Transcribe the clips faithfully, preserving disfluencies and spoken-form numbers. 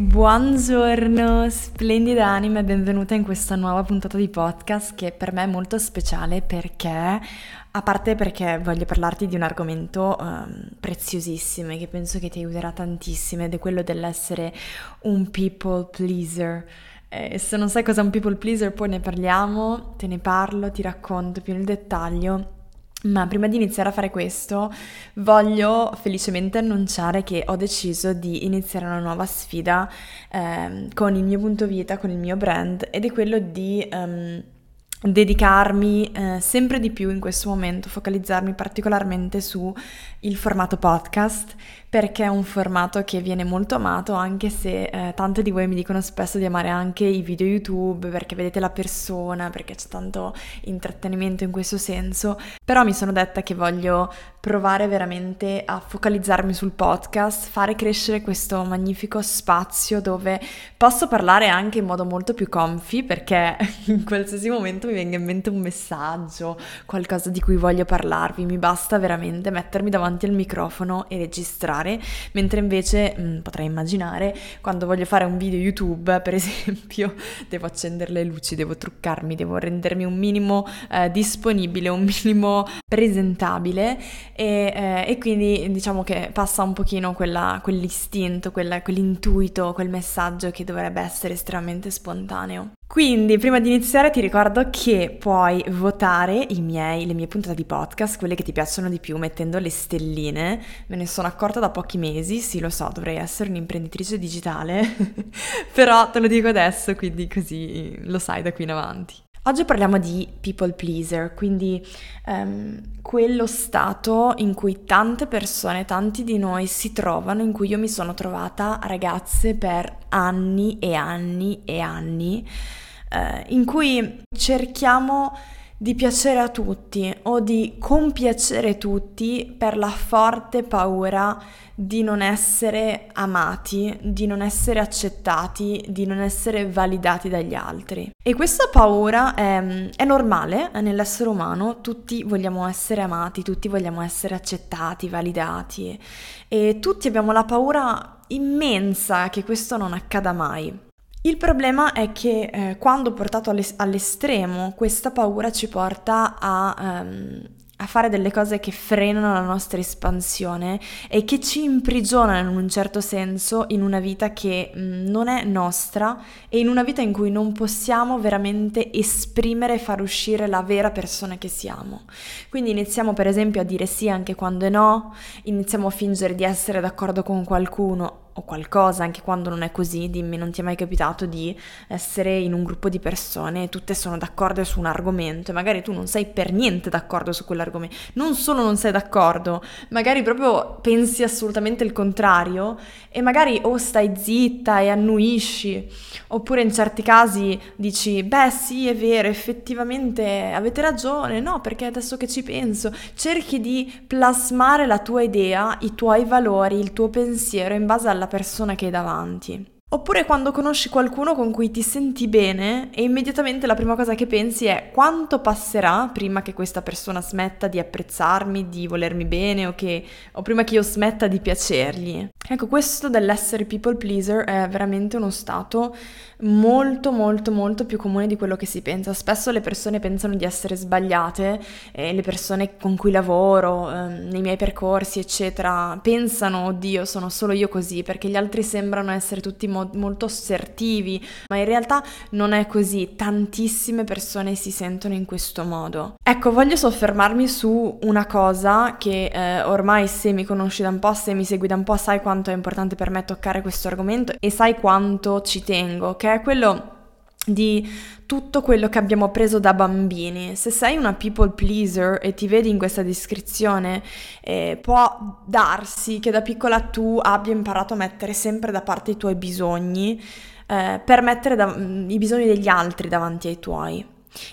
Buongiorno, splendida anima e benvenuta in questa nuova puntata di podcast che per me è molto speciale perché, a parte perché voglio parlarti di un argomento um, preziosissimo e che penso che ti aiuterà tantissimo ed è quello dell'essere un people pleaser. Eh, se non sai cosa è un people pleaser poi ne parliamo, te ne parlo, ti racconto più nel dettaglio. Ma prima di iniziare a fare questo voglio felicemente annunciare che ho deciso di iniziare una nuova sfida ehm, con il mio punto vita, con il mio brand, ed è quello di ehm, dedicarmi eh, sempre di più in questo momento, focalizzarmi particolarmente su il formato podcast, perché è un formato che viene molto amato, anche se eh, tante di voi mi dicono spesso di amare anche i video YouTube perché vedete la persona, perché c'è tanto intrattenimento in questo senso, però mi sono detta che voglio provare veramente a focalizzarmi sul podcast, fare crescere questo magnifico spazio dove posso parlare anche in modo molto più comfy, perché in qualsiasi momento mi venga in mente un messaggio, qualcosa di cui voglio parlarvi, mi basta veramente mettermi davanti al microfono e registrare. Mentre invece mh, potrei immaginare quando voglio fare un video YouTube, per esempio, devo accendere le luci, devo truccarmi, devo rendermi un minimo eh, disponibile, un minimo presentabile e, eh, e quindi diciamo che passa un pochino quella, quell'istinto, quella, quell'intuito, quel messaggio che dovrebbe essere estremamente spontaneo. Quindi prima di iniziare ti ricordo che puoi votare i miei, le mie puntate di podcast, quelle che ti piacciono di più, mettendo le stelline. Me ne sono accorta da pochi mesi, sì lo so, dovrei essere un'imprenditrice digitale, però te lo dico adesso, quindi così lo sai da qui in avanti. Oggi parliamo di people pleaser, quindi um, quello stato in cui tante persone, tanti di noi si trovano, in cui io mi sono trovata, ragazze, per anni e anni e anni, eh, in cui cerchiamo di piacere a tutti o di compiacere tutti per la forte paura di non essere amati, di non essere accettati, di non essere validati dagli altri. E questa paura è, è normale, è nell'essere umano, tutti vogliamo essere amati, tutti vogliamo essere accettati, validati e tutti abbiamo la paura immensa che questo non accada mai. Il problema è che eh, quando portato all'estremo questa paura ci porta a, um, a fare delle cose che frenano la nostra espansione e che ci imprigionano in un certo senso in una vita che mh, non è nostra e in una vita in cui non possiamo veramente esprimere e far uscire la vera persona che siamo. Quindi iniziamo per esempio a dire sì anche quando è no, iniziamo a fingere di essere d'accordo con qualcuno o qualcosa, anche quando non è così. Dimmi, non ti è mai capitato di essere in un gruppo di persone e tutte sono d'accordo su un argomento e magari tu non sei per niente d'accordo su quell'argomento, non solo non sei d'accordo, magari proprio pensi assolutamente il contrario e magari o stai zitta e annuisci, oppure in certi casi dici beh sì è vero, effettivamente avete ragione, no perché adesso che ci penso, cerchi di plasmare la tua idea, i tuoi valori, il tuo pensiero in base alla persona che hai davanti. Oppure quando conosci qualcuno con cui ti senti bene e immediatamente la prima cosa che pensi è quanto passerà prima che questa persona smetta di apprezzarmi, di volermi bene o, che, o prima che io smetta di piacergli. Ecco, questo dell'essere people pleaser è veramente uno stato molto molto molto più comune di quello che si pensa. Spesso le persone pensano di essere sbagliate e le persone con cui lavoro, eh, nei miei percorsi eccetera, pensano oddio sono solo io così perché gli altri sembrano essere tutti molto molto assertivi, ma in realtà non è così, tantissime persone si sentono in questo modo. Ecco, voglio soffermarmi su una cosa che eh, ormai se mi conosci da un po', se mi segui da un po', sai quanto è importante per me toccare questo argomento e sai quanto ci tengo, che è quello di tutto quello che abbiamo preso da bambini. Se sei una people pleaser e ti vedi in questa descrizione, eh, può darsi che da piccola tu abbia imparato a mettere sempre da parte i tuoi bisogni eh, per mettere da- i bisogni degli altri davanti ai tuoi.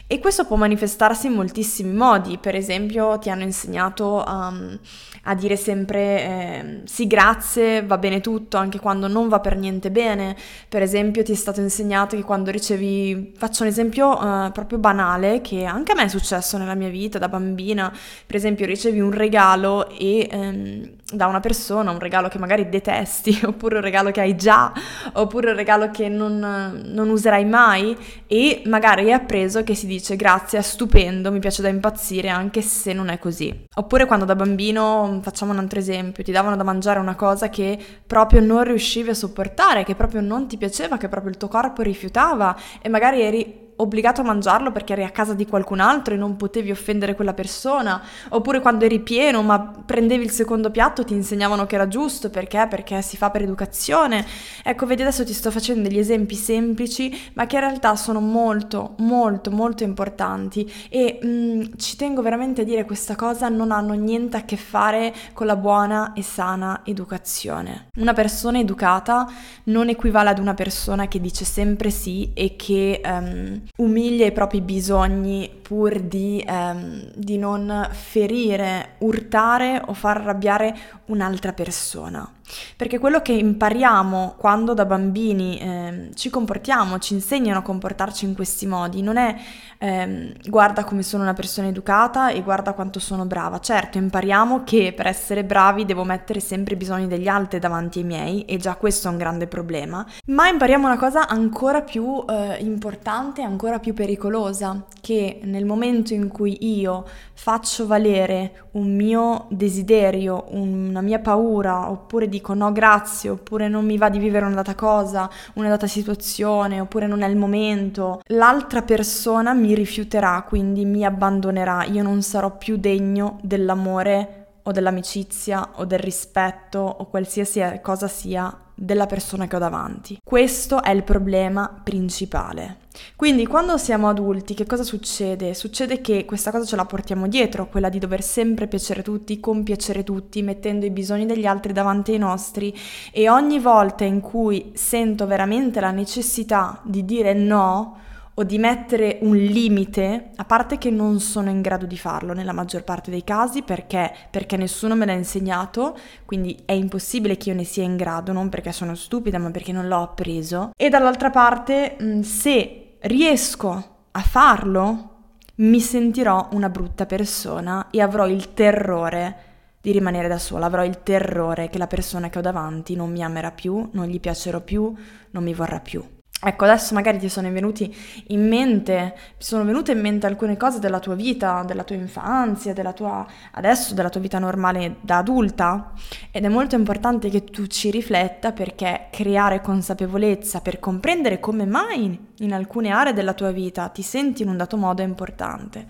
E questo può manifestarsi in moltissimi modi. Per esempio, ti hanno insegnato um, a dire sempre eh, sì, grazie, va bene tutto, anche quando non va per niente bene. Per esempio, ti è stato insegnato che quando ricevi, faccio un esempio uh, proprio banale, che anche a me è successo nella mia vita da bambina. Per esempio, ricevi un regalo e um, da una persona, un regalo che magari detesti, oppure un regalo che hai già, oppure un regalo che non, non userai mai, e magari hai appreso che si dice grazie, è stupendo, mi piace da impazzire, anche se non è così. Oppure quando da bambino, facciamo un altro esempio, ti davano da mangiare una cosa che proprio non riuscivi a sopportare, che proprio non ti piaceva, che proprio il tuo corpo rifiutava, e magari eri obbligato a mangiarlo perché eri a casa di qualcun altro e non potevi offendere quella persona. Oppure quando eri pieno ma prendevi il secondo piatto, ti insegnavano che era giusto, perché? Perché si fa per educazione. Ecco, vedi, adesso ti sto facendo degli esempi semplici, ma che in realtà sono molto molto molto importanti, e mh, ci tengo veramente a dire questa cosa: non hanno niente a che fare con la buona e sana educazione. Una persona educata non equivale ad una persona che dice sempre sì e che um, umilia i propri bisogni pur di, ehm, di non ferire, urtare o far arrabbiare un'altra persona. Perché quello che impariamo quando da bambini eh, ci comportiamo, ci insegnano a comportarci in questi modi, non è ehm, guarda come sono una persona educata e guarda quanto sono brava. Certo, impariamo che per essere bravi devo mettere sempre i bisogni degli altri davanti ai miei, e già questo è un grande problema, ma impariamo una cosa ancora più eh, importante, ancora più pericolosa, che nel momento in cui io faccio valere un mio desiderio, una mia paura, oppure di dico no grazie, oppure non mi va di vivere una data cosa, una data situazione, oppure non è il momento, l'altra persona mi rifiuterà, quindi mi abbandonerà, io non sarò più degno dell'amore o dell'amicizia o del rispetto o qualsiasi cosa sia della persona che ho davanti. Questo è il problema principale. Quindi quando siamo adulti, che cosa succede? Succede che questa cosa ce la portiamo dietro, quella di dover sempre piacere tutti, compiacere tutti, mettendo i bisogni degli altri davanti ai nostri, e ogni volta in cui sento veramente la necessità di dire no o di mettere un limite, a parte che non sono in grado di farlo nella maggior parte dei casi, perché perché nessuno me l'ha insegnato, quindi è impossibile che io ne sia in grado, non perché sono stupida, ma perché non l'ho appreso. E dall'altra parte, se riesco a farlo, mi sentirò una brutta persona e avrò il terrore di rimanere da sola, avrò il terrore che la persona che ho davanti non mi amerà più, non gli piacerò più, non mi vorrà più. Ecco, adesso magari ti sono venuti in mente, sono venute in mente alcune cose della tua vita, della tua infanzia, della tua adesso, della tua vita normale da adulta, ed è molto importante che tu ci rifletta, perché creare consapevolezza per comprendere come mai in alcune aree della tua vita ti senti in un dato modo è importante.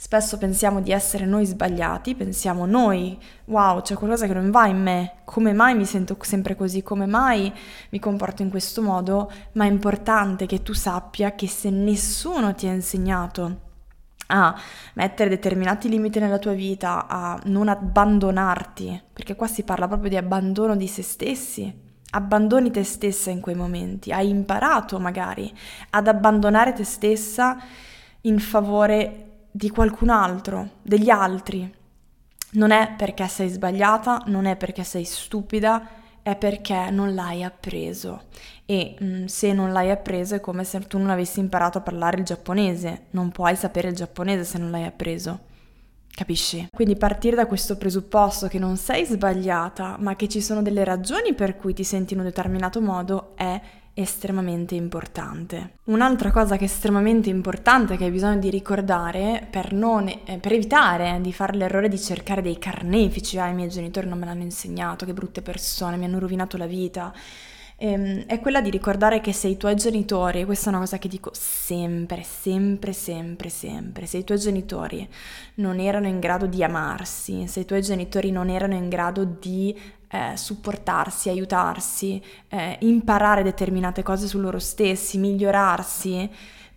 Spesso pensiamo di essere noi sbagliati, pensiamo noi, wow, c'è qualcosa che non va in me, come mai mi sento sempre così, come mai mi comporto in questo modo, ma è importante che tu sappia che se nessuno ti ha insegnato a mettere determinati limiti nella tua vita, a non abbandonarti, perché qua si parla proprio di abbandono di se stessi, abbandoni te stessa in quei momenti, hai imparato magari ad abbandonare te stessa in favore di qualcun altro, degli altri. Non è perché sei sbagliata, non è perché sei stupida, è perché non l'hai appreso. E mh, se non l'hai appreso è come se tu non avessi imparato a parlare il giapponese, non puoi sapere il giapponese se non l'hai appreso. Capisci? Quindi partire da questo presupposto che non sei sbagliata, ma che ci sono delle ragioni per cui ti senti in un determinato modo, è estremamente importante. Un'altra cosa che è estremamente importante, che hai bisogno di ricordare per, non, eh, per evitare di fare l'errore di cercare dei carnefici, ah, i miei genitori non me l'hanno insegnato, che brutte persone, mi hanno rovinato la vita, ehm, è quella di ricordare che se i tuoi genitori, questa è una cosa che dico sempre, sempre, sempre, sempre, se i tuoi genitori non erano in grado di amarsi, se i tuoi genitori non erano in grado di Eh, supportarsi, aiutarsi, eh, imparare determinate cose su loro stessi, migliorarsi,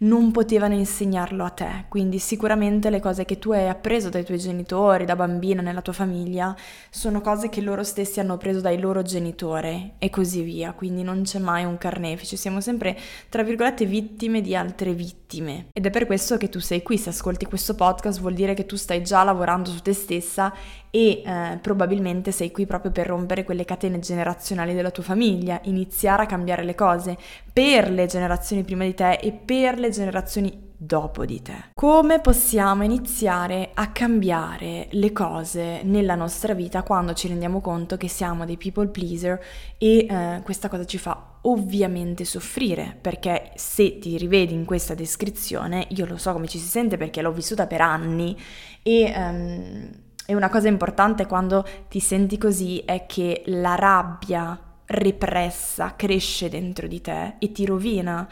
non potevano insegnarlo a te, quindi sicuramente le cose che tu hai appreso dai tuoi genitori, da bambina, nella tua famiglia, sono cose che loro stessi hanno preso dai loro genitori e così via, quindi non c'è mai un carnefice, siamo sempre, tra virgolette, vittime di altre vittime. Ed è per questo che tu sei qui, se ascolti questo podcast vuol dire che tu stai già lavorando su te stessa e eh, probabilmente sei qui proprio per rompere quelle catene generazionali della tua famiglia, iniziare a cambiare le cose per le generazioni prima di te e per le generazioni dopo di te. Come possiamo iniziare a cambiare le cose nella nostra vita quando ci rendiamo conto che siamo dei people pleaser e eh, questa cosa ci fa ovviamente soffrire, perché se ti rivedi in questa descrizione io lo so come ci si sente perché l'ho vissuta per anni e... Um, E una cosa importante quando ti senti così è che la rabbia repressa cresce dentro di te e ti rovina,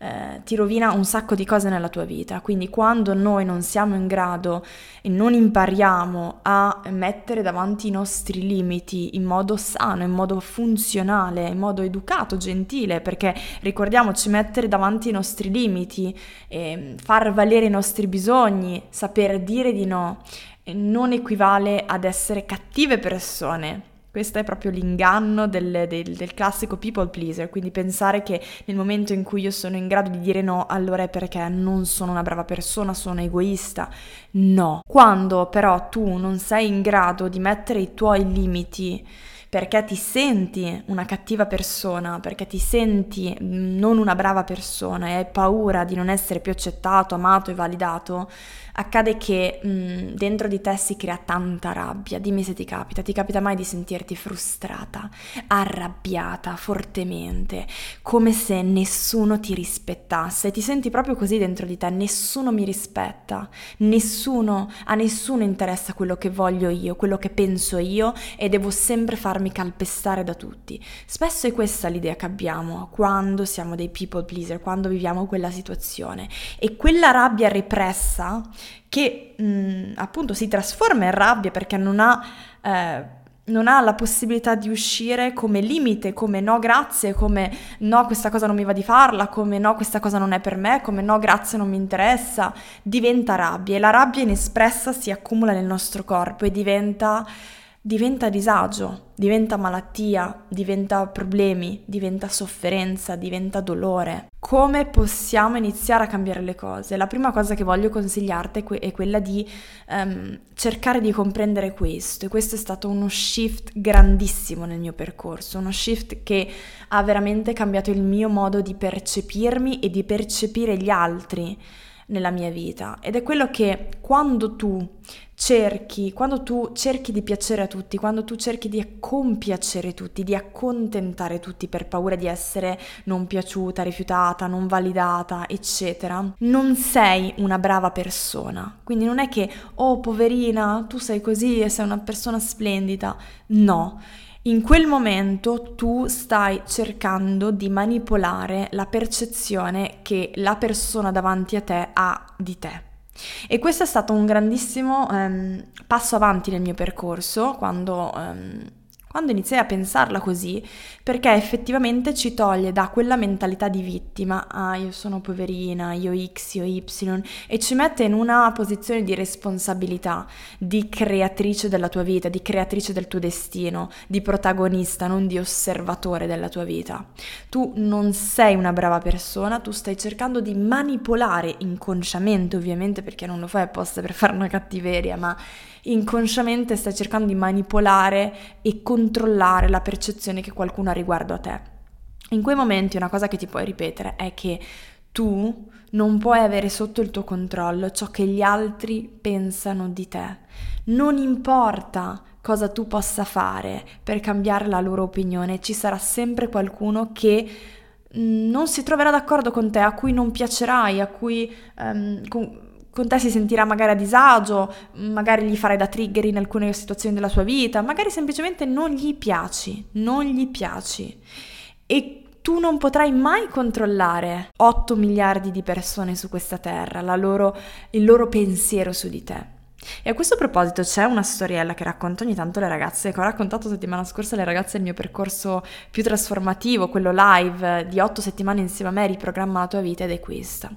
eh, ti rovina un sacco di cose nella tua vita. Quindi quando noi non siamo in grado e non impariamo a mettere davanti i nostri limiti in modo sano, in modo funzionale, in modo educato, gentile, perché ricordiamoci, mettere davanti i nostri limiti, eh, far valere i nostri bisogni, saper dire di no, non equivale ad essere cattive persone. Questo è proprio l'inganno del, del, del classico people pleaser, quindi pensare che nel momento in cui io sono in grado di dire no, allora è perché non sono una brava persona, sono egoista. No. Quando però tu non sei in grado di mettere i tuoi limiti perché ti senti una cattiva persona, perché ti senti non una brava persona e hai paura di non essere più accettato, amato e validato, accade che mh, dentro di te si crea tanta rabbia. Dimmi se ti capita, ti capita mai di sentirti frustrata, arrabbiata fortemente, come se nessuno ti rispettasse? Ti senti proprio così dentro di te, nessuno mi rispetta, nessuno, a nessuno interessa quello che voglio io, quello che penso io e devo sempre fare farmi calpestare da tutti. Spesso è questa l'idea che abbiamo quando siamo dei people pleaser, quando viviamo quella situazione, e quella rabbia repressa che mh, appunto si trasforma in rabbia perché non ha eh, non ha la possibilità di uscire come limite, come no grazie, come no questa cosa non mi va di farla, come no questa cosa non è per me, come no grazie non mi interessa, diventa rabbia e la rabbia inespressa si accumula nel nostro corpo e diventa diventa disagio, diventa malattia, diventa problemi, diventa sofferenza, diventa dolore. Come possiamo iniziare a cambiare le cose? La prima cosa che voglio consigliarti è, que- è quella di um, cercare di comprendere questo, e questo è stato uno shift grandissimo nel mio percorso, uno shift che ha veramente cambiato il mio modo di percepirmi e di percepire gli altri nella mia vita, ed è quello che quando tu cerchi, quando tu cerchi di piacere a tutti, quando tu cerchi di compiacere tutti, di accontentare tutti per paura di essere non piaciuta, rifiutata, non validata, eccetera, non sei una brava persona. Quindi non è che, oh poverina, tu sei così e sei una persona splendida, no. In quel momento tu stai cercando di manipolare la percezione che la persona davanti a te ha di te. E questo è stato un grandissimo ehm, passo avanti nel mio percorso quando... Ehm, Quando iniziai a pensarla così, perché effettivamente ci toglie da quella mentalità di vittima, ah io sono poverina, io X, io Y, e ci mette in una posizione di responsabilità, di creatrice della tua vita, di creatrice del tuo destino, di protagonista, non di osservatore della tua vita. Tu non sei una brava persona, tu stai cercando di manipolare inconsciamente, ovviamente, perché non lo fai apposta per fare una cattiveria, ma inconsciamente stai cercando di manipolare e controllare la percezione che qualcuno ha riguardo a te. In quei momenti una cosa che ti puoi ripetere è che tu non puoi avere sotto il tuo controllo ciò che gli altri pensano di te. Non importa cosa tu possa fare per cambiare la loro opinione, ci sarà sempre qualcuno che non si troverà d'accordo con te, a cui non piacerai, a cui... Um, con... con te si sentirà magari a disagio, magari gli farai da trigger in alcune situazioni della sua vita, magari semplicemente non gli piaci, non gli piaci. E tu non potrai mai controllare otto miliardi di persone su questa terra, la loro, il loro pensiero su di te. E a questo proposito c'è una storiella che racconto ogni tanto alle ragazze, che ho raccontato settimana scorsa alle ragazze il mio percorso più trasformativo, quello live di otto settimane insieme a me, riprogramma la tua vita, ed è questa.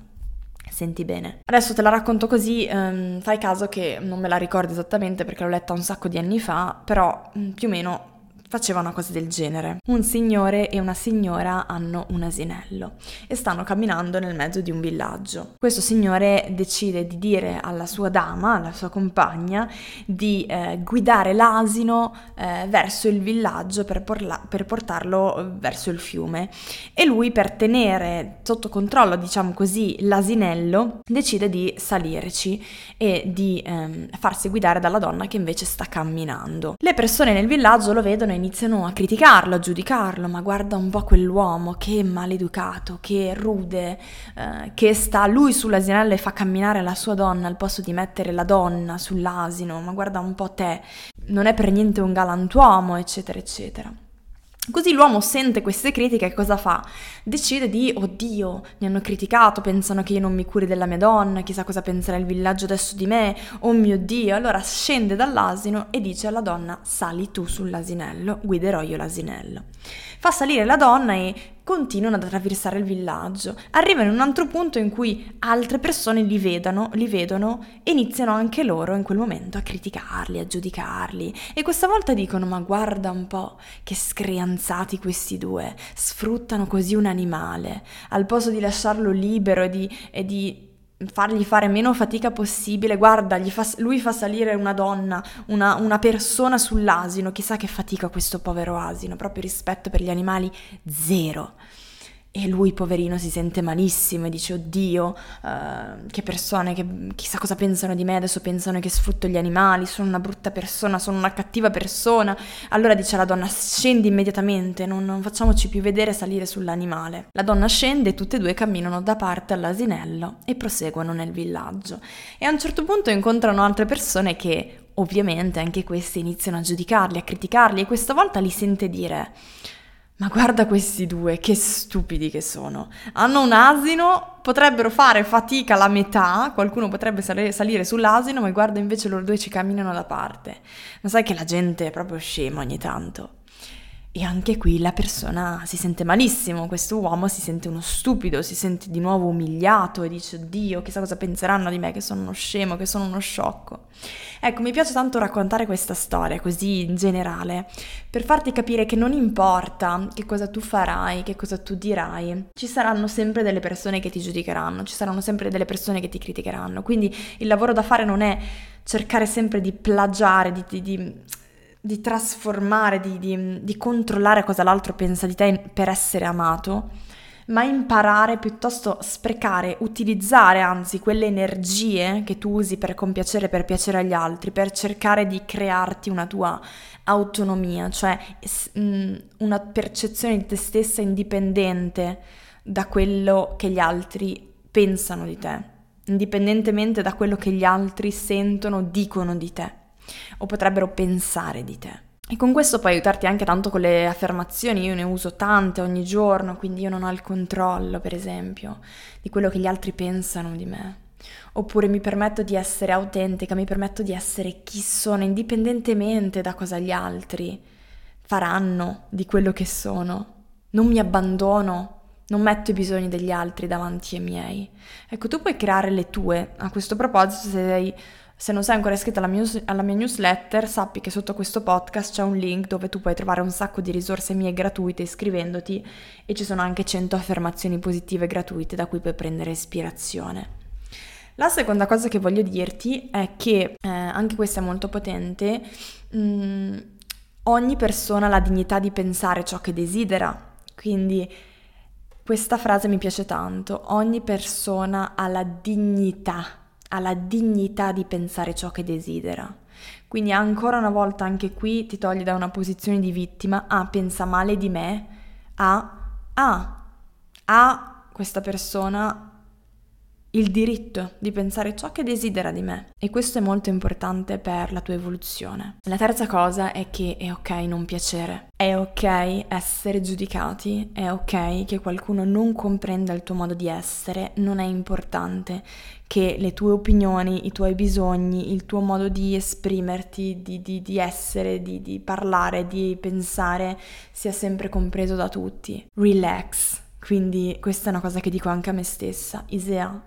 senti bene. Adesso te la racconto così, ehm, fai caso che non me la ricordo esattamente perché l'ho letta un sacco di anni fa, però mh, più o meno faceva una cosa del genere. Un signore e una signora hanno un asinello e stanno camminando nel mezzo di un villaggio. Questo signore decide di dire alla sua dama, alla sua compagna, di eh, guidare l'asino eh, verso il villaggio per, porla- per portarlo verso il fiume, e lui, per tenere sotto controllo, diciamo così, l'asinello, decide di salirci e di ehm, farsi guidare dalla donna che invece sta camminando. Le persone nel villaggio lo vedono e iniziano a criticarlo, a giudicarlo: ma guarda un po' quell'uomo, che maleducato, che rude, eh, che sta lui sull'asinello e fa camminare la sua donna al posto di mettere la donna sull'asino, ma guarda un po' te, non è per niente un galantuomo, eccetera eccetera. Così l'uomo sente queste critiche e cosa fa? Decide di, oddio, mi hanno criticato, pensano che io non mi curi della mia donna, chissà cosa penserà il villaggio adesso di me, oh mio Dio. Allora scende dall'asino e dice alla donna: sali tu sull'asinello, guiderò io l'asinello. Fa salire la donna e continuano ad attraversare il villaggio. Arrivano in un altro punto in cui altre persone li vedono, li vedono e iniziano anche loro in quel momento a criticarli, a giudicarli. E questa volta dicono: ma guarda un po', che screanzati questi due, sfruttano così un animale, al posto di lasciarlo libero e di... E di fargli fare meno fatica possibile, guarda, gli fa, lui fa salire una donna, una, una persona sull'asino, chissà che fatica questo povero asino, proprio rispetto per gli animali zero. E lui, poverino, si sente malissimo e dice: oddio, uh, che persone, che chissà cosa pensano di me, adesso pensano che sfrutto gli animali, sono una brutta persona, sono una cattiva persona. Allora dice alla donna: scendi immediatamente, non, non facciamoci più vedere, salire sull'animale. La donna scende e tutte e due camminano da parte all'asinello e proseguono nel villaggio. E a un certo punto incontrano altre persone che, ovviamente, anche queste iniziano a giudicarli, a criticarli, e questa volta li sente dire: ma guarda questi due, che stupidi che sono, hanno un asino, potrebbero fare fatica la metà, qualcuno potrebbe sal- salire sull'asino, ma guarda invece loro due ci camminano da parte. Ma sai che la gente è proprio scema ogni tanto. E anche qui la persona si sente malissimo, questo uomo si sente uno stupido, si sente di nuovo umiliato e dice: oddio, chissà cosa penseranno di me, che sono uno scemo, che sono uno sciocco. Ecco, mi piace tanto raccontare questa storia così in generale, per farti capire che non importa che cosa tu farai, che cosa tu dirai, ci saranno sempre delle persone che ti giudicheranno, ci saranno sempre delle persone che ti criticheranno, quindi il lavoro da fare non è cercare sempre di plagiare, di... di, di di trasformare, di, di, di controllare cosa l'altro pensa di te per essere amato, ma imparare, piuttosto sprecare, utilizzare anzi quelle energie che tu usi per compiacere, per piacere agli altri, per cercare di crearti una tua autonomia, cioè una percezione di te stessa indipendente da quello che gli altri pensano di te, indipendentemente da quello che gli altri sentono, dicono di te o potrebbero pensare di te. E con questo puoi aiutarti anche tanto con le affermazioni. Io ne uso tante ogni giorno, quindi io non ho il controllo, per esempio, di quello che gli altri pensano di me. Oppure mi permetto di essere autentica, mi permetto di essere chi sono, indipendentemente da cosa gli altri faranno di quello che sono. Non mi abbandono, non metto i bisogni degli altri davanti ai miei. Ecco, tu puoi creare le tue. A questo proposito, se sei... Se non sei ancora iscritta alla mia, alla mia newsletter, sappi che sotto questo podcast c'è un link dove tu puoi trovare un sacco di risorse mie gratuite iscrivendoti, e ci sono anche cento affermazioni positive gratuite da cui puoi prendere ispirazione. La seconda cosa che voglio dirti è che, eh, anche questa è molto potente, mh, ogni persona ha la dignità di pensare ciò che desidera, quindi... Questa frase mi piace tanto: ogni persona ha la dignità, ha la dignità di pensare ciò che desidera. Quindi ancora una volta anche qui ti togli da una posizione di vittima, a ah, pensa male di me, a ah, ah, questa persona il diritto di pensare ciò che desidera di me, e questo è molto importante per la tua evoluzione. La terza cosa è che è ok non piacere, è ok essere giudicati, è ok che qualcuno non comprenda il tuo modo di essere, non è importante che le tue opinioni, i tuoi bisogni, il tuo modo di esprimerti, di, di, di essere, di, di parlare, di pensare sia sempre compreso da tutti. Relax, quindi questa è una cosa che dico anche a me stessa: Isea,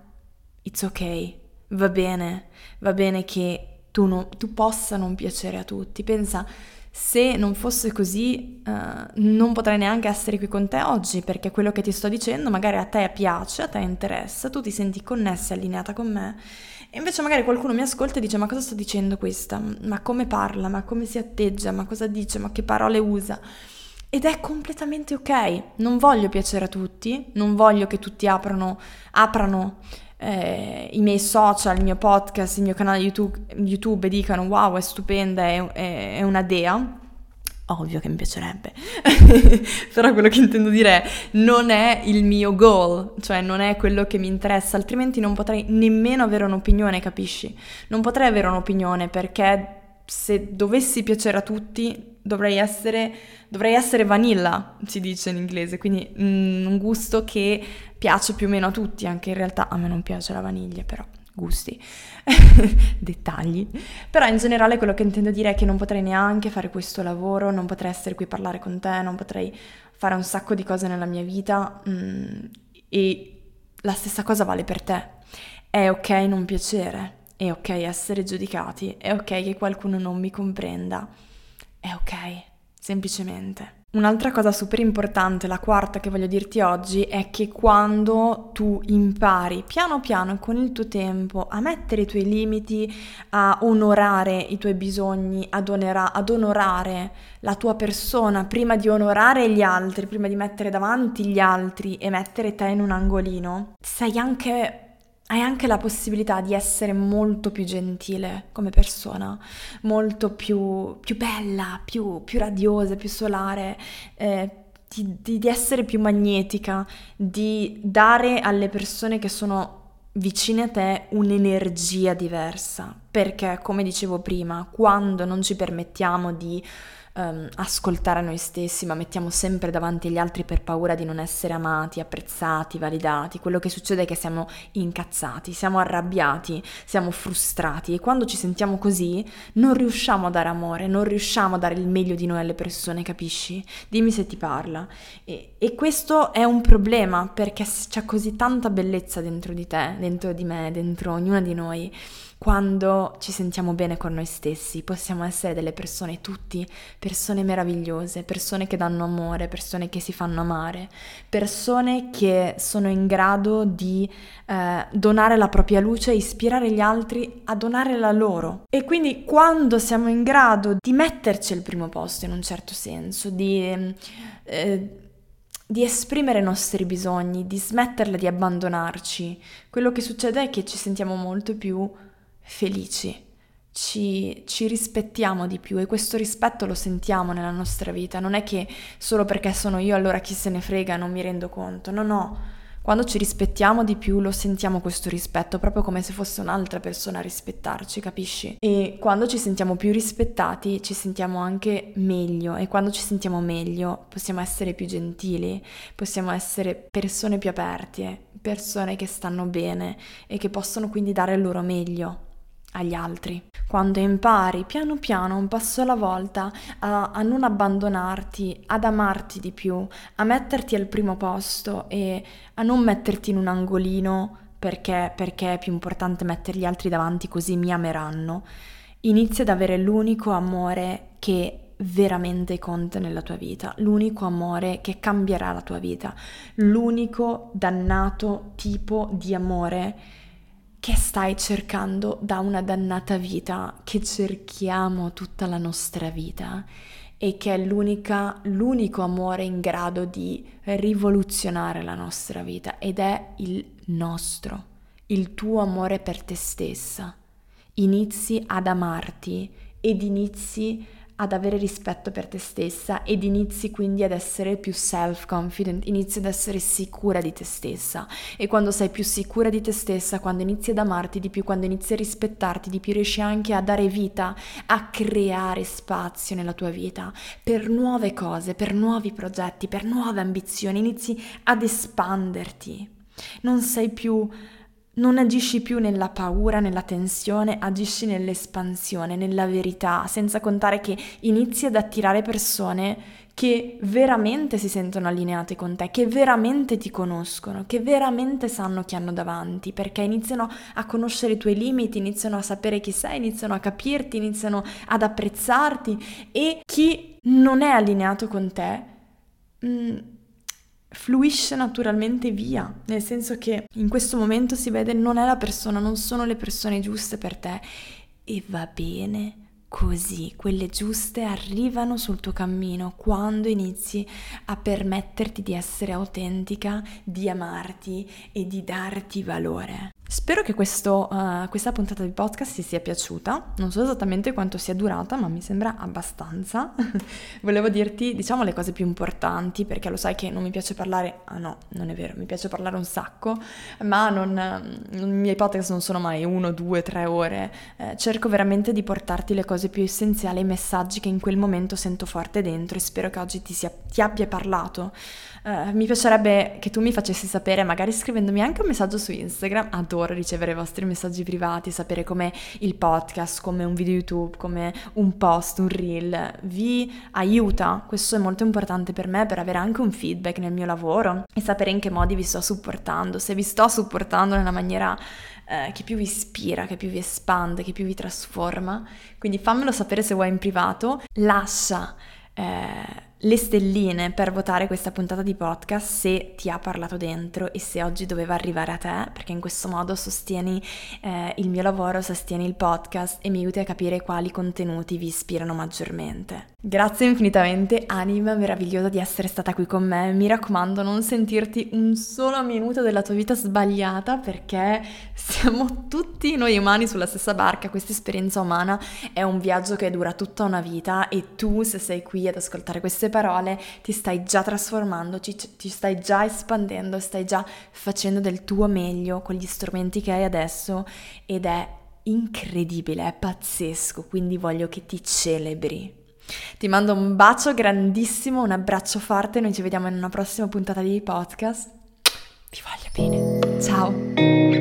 it's ok, va bene, va bene che tu, non, tu possa non piacere a tutti. Pensa, se non fosse così uh, non potrei neanche essere qui con te oggi, perché quello che ti sto dicendo magari a te piace, a te interessa, tu ti senti connessa e allineata con me, e invece magari qualcuno mi ascolta e dice: ma cosa sta dicendo questa? Ma come parla? Ma come si atteggia? Ma cosa dice? Ma che parole usa? Ed è completamente ok. Non voglio piacere a tutti, non voglio che tutti aprano, aprano eh, i miei social, il mio podcast, il mio canale YouTube, YouTube e dicano: wow, è stupenda, è, è, è una dea. Ovvio che mi piacerebbe, però quello che intendo dire è non è il mio goal, cioè non è quello che mi interessa, altrimenti non potrei nemmeno avere un'opinione, capisci? Non potrei avere un'opinione, perché se dovessi piacere a tutti dovrei essere, dovrei essere vanilla, si dice in inglese, quindi mm, un gusto che piace più o meno a tutti, anche in realtà a me non piace la vaniglia, però... gusti, dettagli, però in generale quello che intendo dire è che non potrei neanche fare questo lavoro, non potrei essere qui a parlare con te, non potrei fare un sacco di cose nella mia vita, mm, e la stessa cosa vale per te. È ok non piacere, è ok essere giudicati, è ok che qualcuno non mi comprenda, è ok, semplicemente. Un'altra cosa super importante, la quarta che voglio dirti oggi, è che quando tu impari piano piano con il tuo tempo a mettere i tuoi limiti, a onorare i tuoi bisogni, ad, onera- ad onorare la tua persona prima di onorare gli altri, prima di mettere davanti gli altri e mettere te in un angolino, sei anche... hai anche la possibilità di essere molto più gentile come persona, molto più, più bella, più, più radiosa, più solare, eh, di, di, di essere più magnetica, di dare alle persone che sono vicine a te un'energia diversa, perché, come dicevo prima, quando non ci permettiamo di um, ascoltare noi stessi, ma mettiamo sempre davanti agli altri per paura di non essere amati, apprezzati, validati, quello che succede è che siamo incazzati, siamo arrabbiati, siamo frustrati, e quando ci sentiamo così non riusciamo a dare amore, non riusciamo a dare il meglio di noi alle persone, capisci? Dimmi se ti parla. E, e questo è un problema, perché c'è così tanta bellezza dentro di te, dentro di me, dentro ognuna di noi. Quando ci sentiamo bene con noi stessi possiamo essere delle persone, tutti, persone meravigliose, persone che danno amore, persone che si fanno amare, persone che sono in grado di eh, donare la propria luce, ispirare gli altri a donare la loro. E quindi quando siamo in grado di metterci al primo posto, in un certo senso, di... Eh, di esprimere i nostri bisogni, di smetterla di abbandonarci, quello che succede è che ci sentiamo molto più felici, ci, ci rispettiamo di più, e questo rispetto lo sentiamo nella nostra vita. Non è che solo perché sono io allora chi se ne frega, non mi rendo conto, no no, quando ci rispettiamo di più lo sentiamo questo rispetto, proprio come se fosse un'altra persona a rispettarci, capisci? E quando ci sentiamo più rispettati ci sentiamo anche meglio, e quando ci sentiamo meglio possiamo essere più gentili, possiamo essere persone più aperte, persone che stanno bene e che possono quindi dare il loro meglio agli altri. Quando impari piano piano, un passo alla volta, a, a non abbandonarti, ad amarti di più, a metterti al primo posto e a non metterti in un angolino perché, perché è più importante mettere gli altri davanti così mi ameranno, inizi ad avere l'unico amore che veramente conta nella tua vita, l'unico amore che cambierà la tua vita, l'unico dannato tipo di amore che stai cercando da una dannata vita, che cerchiamo tutta la nostra vita, e che è l'unica, l'unico amore in grado di rivoluzionare la nostra vita, ed è il nostro, il tuo amore per te stessa. Inizi ad amarti ed inizi ad avere rispetto per te stessa, ed inizi quindi ad essere più self-confident, inizi ad essere sicura di te stessa, e quando sei più sicura di te stessa, quando inizi ad amarti di più, quando inizi a rispettarti di più, riesci anche a dare vita, a creare spazio nella tua vita per nuove cose, per nuovi progetti, per nuove ambizioni, inizi ad espanderti, non sei più Non agisci più nella paura, nella tensione, agisci nell'espansione, nella verità, senza contare che inizi ad attirare persone che veramente si sentono allineate con te, che veramente ti conoscono, che veramente sanno chi hanno davanti, perché iniziano a conoscere i tuoi limiti, iniziano a sapere chi sei, iniziano a capirti, iniziano ad apprezzarti. E chi non è allineato con te mh, fluisce naturalmente via, nel senso che in questo momento si vede non è la persona, non sono le persone giuste per te, e va bene così. Quelle giuste arrivano sul tuo cammino quando inizi a permetterti di essere autentica, di amarti e di darti valore. Spero che questo, uh, questa puntata di podcast ti sia piaciuta, non so esattamente quanto sia durata, ma mi sembra abbastanza. Volevo dirti, diciamo, le cose più importanti, perché lo sai che non mi piace parlare, ah no, non è vero, mi piace parlare un sacco, ma non, i miei podcast non sono mai uno, due, tre ore, eh, cerco veramente di portarti le cose più essenziali, i messaggi che in quel momento sento forte dentro, e spero che oggi ti, sia, ti abbia parlato. Uh, mi piacerebbe che tu mi facessi sapere, magari scrivendomi anche un messaggio su Instagram. Adoro ricevere i vostri messaggi privati, sapere come il podcast, come un video YouTube, come un post, un reel vi aiuta. Questo è molto importante per me, per avere anche un feedback nel mio lavoro e sapere in che modi vi sto supportando, se vi sto supportando nella maniera eh, che più vi ispira, che più vi espande, che più vi trasforma. Quindi fammelo sapere se vuoi in privato. Lascia eh, le stelline per votare questa puntata di podcast se ti ha parlato dentro e se oggi doveva arrivare a te, perché in questo modo sostieni eh, il mio lavoro, sostieni il podcast e mi aiuti a capire quali contenuti vi ispirano maggiormente. Grazie infinitamente, anima meravigliosa, di essere stata qui con me. Mi raccomando, non sentirti un solo minuto della tua vita sbagliata, perché siamo tutti noi umani sulla stessa barca. Questa esperienza umana è un viaggio che dura tutta una vita, e tu, se sei qui ad ascoltare queste parole, ti stai già trasformando, ci, ti stai già espandendo, stai già facendo del tuo meglio con gli strumenti che hai adesso, ed è incredibile, è pazzesco, quindi voglio che ti celebri. Ti mando un bacio grandissimo, un abbraccio forte, noi ci vediamo in una prossima puntata di podcast. Ti voglio bene, ciao!